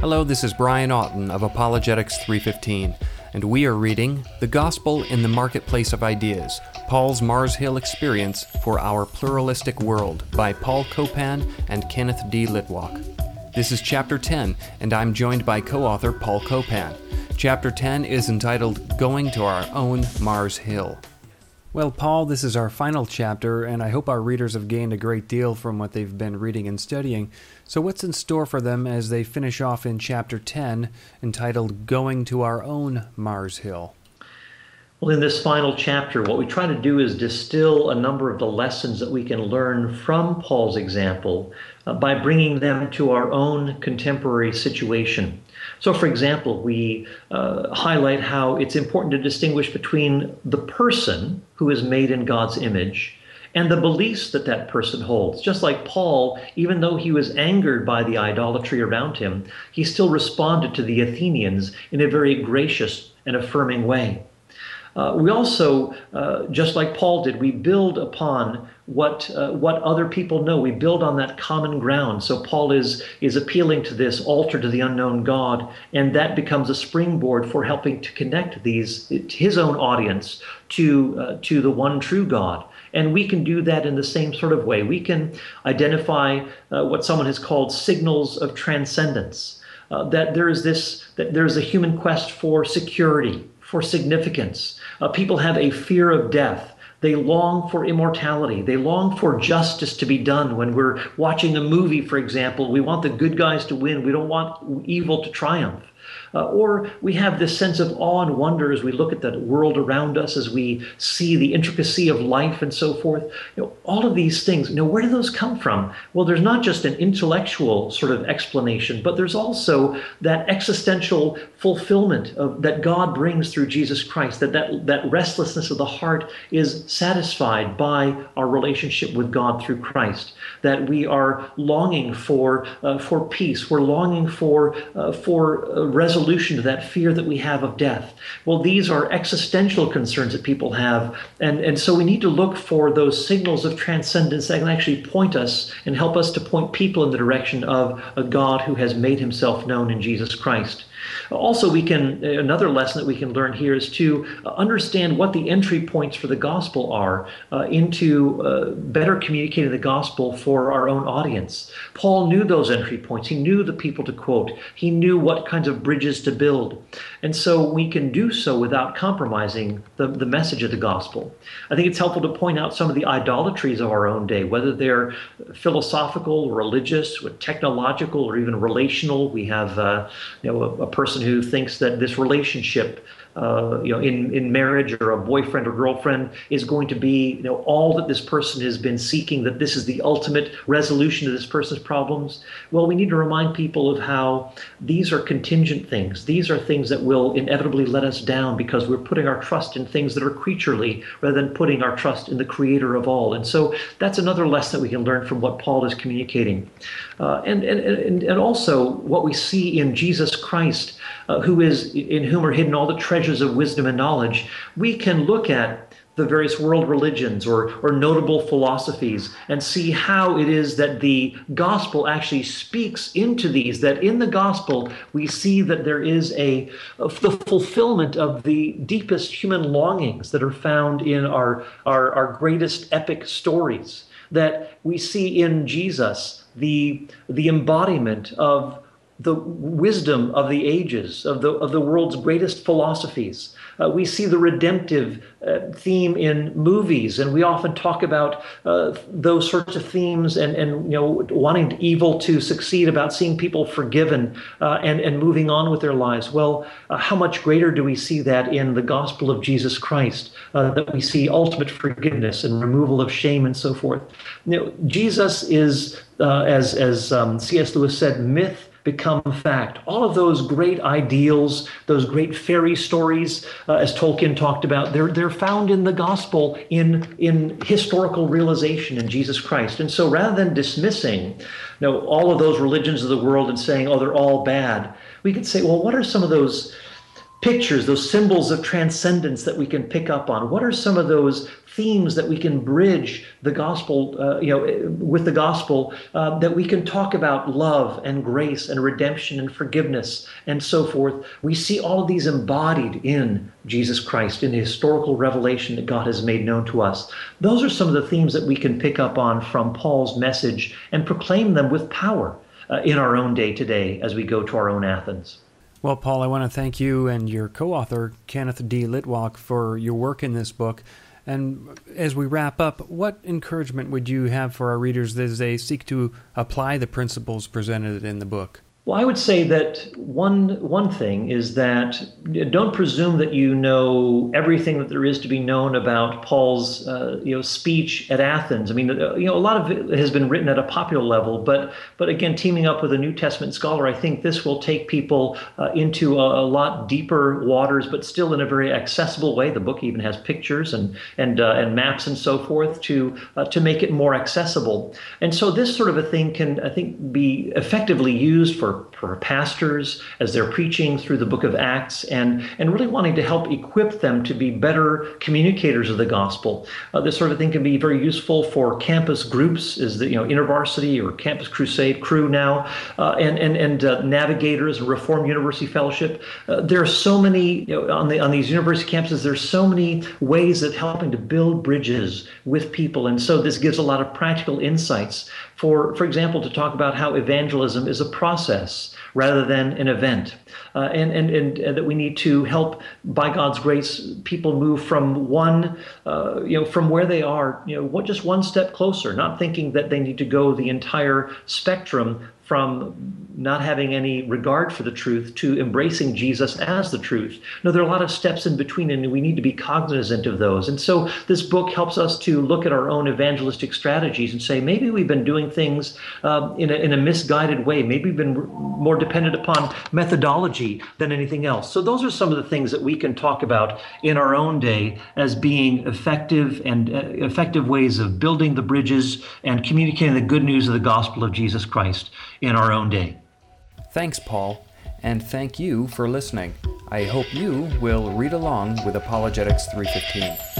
Hello, this is Brian Auten of Apologetics 315, and we are reading The Gospel in the Marketplace of Ideas, Paul's Mars Hill Experience for Our Pluralistic World by Paul Copan and Kenneth D. Litwack. This is Chapter 10, and I'm joined by co-author Paul Copan. Chapter 10 is entitled Going to Our Own Mars Hill. Well, Paul, this is our final chapter, and I hope our readers have gained a great deal from what they've been reading and studying. So what's in store for them as they finish off in Chapter 10, entitled Going to Our Own Mars Hill? Well, in this final chapter, what we try to do is distill a number of the lessons that we can learn from Paul's example by bringing them to our own contemporary situation. So, for example, we highlight how it's important to distinguish between the person who is made in God's image and the beliefs that that person holds. Just like Paul, even though he was angered by the idolatry around him, he still responded to the Athenians in a very gracious and affirming way. We also, just like Paul did, we build upon what other people know. We build on that common ground. So Paul is appealing to this altar to the unknown God, and that becomes a springboard for helping to connect his own audience to the one true God. And we can do that in the same sort of way. We can identify what someone has called signals of transcendence. That there is a human quest for security, for significance. People have a fear of death. They long for immortality. They long for justice to be done. When we're watching a movie, for example, we want the good guys to win. We don't want evil to triumph. Or we have this sense of awe and wonder as we look at the world around us, as we see the intricacy of life and so forth. You know, all of these things, you know, where do those come from? Well, there's not just an intellectual sort of explanation, but there's also that existential fulfillment that God brings through Jesus Christ, that restlessness of the heart is satisfied by our relationship with God through Christ, that we are longing for peace. We're longing for resolution to that fear that we have of death. Well, these are existential concerns that people have, and so we need to look for those signals of transcendence that can actually point us and help us to point people in the direction of a God who has made himself known in Jesus Christ. Also, another lesson that we can learn here is to understand what the entry points for the gospel are into better communicating the gospel for our own audience. Paul knew those entry points. He knew the people to quote. He knew what kinds of bridges to build. And so we can do so without compromising the message of the gospel. I think it's helpful to point out some of the idolatries of our own day, whether they're philosophical, religious, or technological, or even relational. We have a person who thinks that this relationship in marriage or a boyfriend or girlfriend is going to be all that this person has been seeking, that this is the ultimate resolution to this person's problems. Well, we need to remind people of how these are contingent things. These are things that will inevitably let us down because we're putting our trust in things that are creaturely rather than putting our trust in the creator of all. And so that's another lesson that we can learn from what Paul is communicating. And also what we see in Jesus Christ, in whom are hidden all the treasures of wisdom and knowledge. We can look at the various world religions or notable philosophies and see how it is that the gospel actually speaks into these, that in the gospel we see that there is the fulfillment of the deepest human longings that are found in our greatest epic stories, that we see in Jesus the embodiment of the wisdom of the ages, of the world's greatest philosophies. We see the redemptive theme in movies, and we often talk about those sorts of themes and wanting evil to succeed, about seeing people forgiven and moving on with their lives. Well, how much greater do we see that in the gospel of Jesus Christ, that we see ultimate forgiveness and removal of shame and so forth. Jesus is, as C.S. Lewis said, myth become fact. All of those great ideals, those great fairy stories, as Tolkien talked about, they're found in the gospel, in historical realization in Jesus Christ. And so rather than dismissing all of those religions of the world and saying, oh, they're all bad, we could say, well, what are some of those pictures, those symbols of transcendence that we can pick up on? What are some of those themes that we can bridge the gospel, with the gospel, that we can talk about love and grace and redemption and forgiveness and so forth? We see all of these embodied in Jesus Christ, in the historical revelation that God has made known to us. Those are some of the themes that we can pick up on from Paul's message and proclaim them with power in our own day today as we go to our own Athens. Well, Paul, I want to thank you and your co-author, Kenneth D. Litwack, for your work in this book. And as we wrap up, what encouragement would you have for our readers as they seek to apply the principles presented in the book? Well, I would say that one thing is that don't presume that you know everything that there is to be known about Paul's speech at Athens. I mean, a lot of it has been written at a popular level, but again, teaming up with a New Testament scholar, I think this will take people into a lot deeper waters, but still in a very accessible way. The book even has pictures and maps and so forth to make it more accessible. And so this sort of a thing can, I think, be effectively used for pastors as they're preaching through the book of Acts and really wanting to help equip them to be better communicators of the gospel. This sort of thing can be very useful for campus groups, is the InterVarsity or Campus Crusade crew now, and Navigators and Reformed University Fellowship. There are so many on these university campuses. There's so many ways of helping to build bridges with people, and so this gives a lot of practical insights. For example, to talk about how evangelism is a process rather than an event, and that we need to help, by God's grace, people move from from where they are, just one step closer, not thinking that they need to go the entire spectrum from not having any regard for the truth to embracing Jesus as the truth. No, there are a lot of steps in between, and we need to be cognizant of those. And so this book helps us to look at our own evangelistic strategies and say, maybe we've been doing things in a misguided way. Maybe we've been more dependent upon methodology than anything else. So those are some of the things that we can talk about in our own day as being effective ways of building the bridges and communicating the good news of the gospel of Jesus Christ in our own day. Thanks, Paul, and thank you for listening. I hope you will read along with Apologetics 315.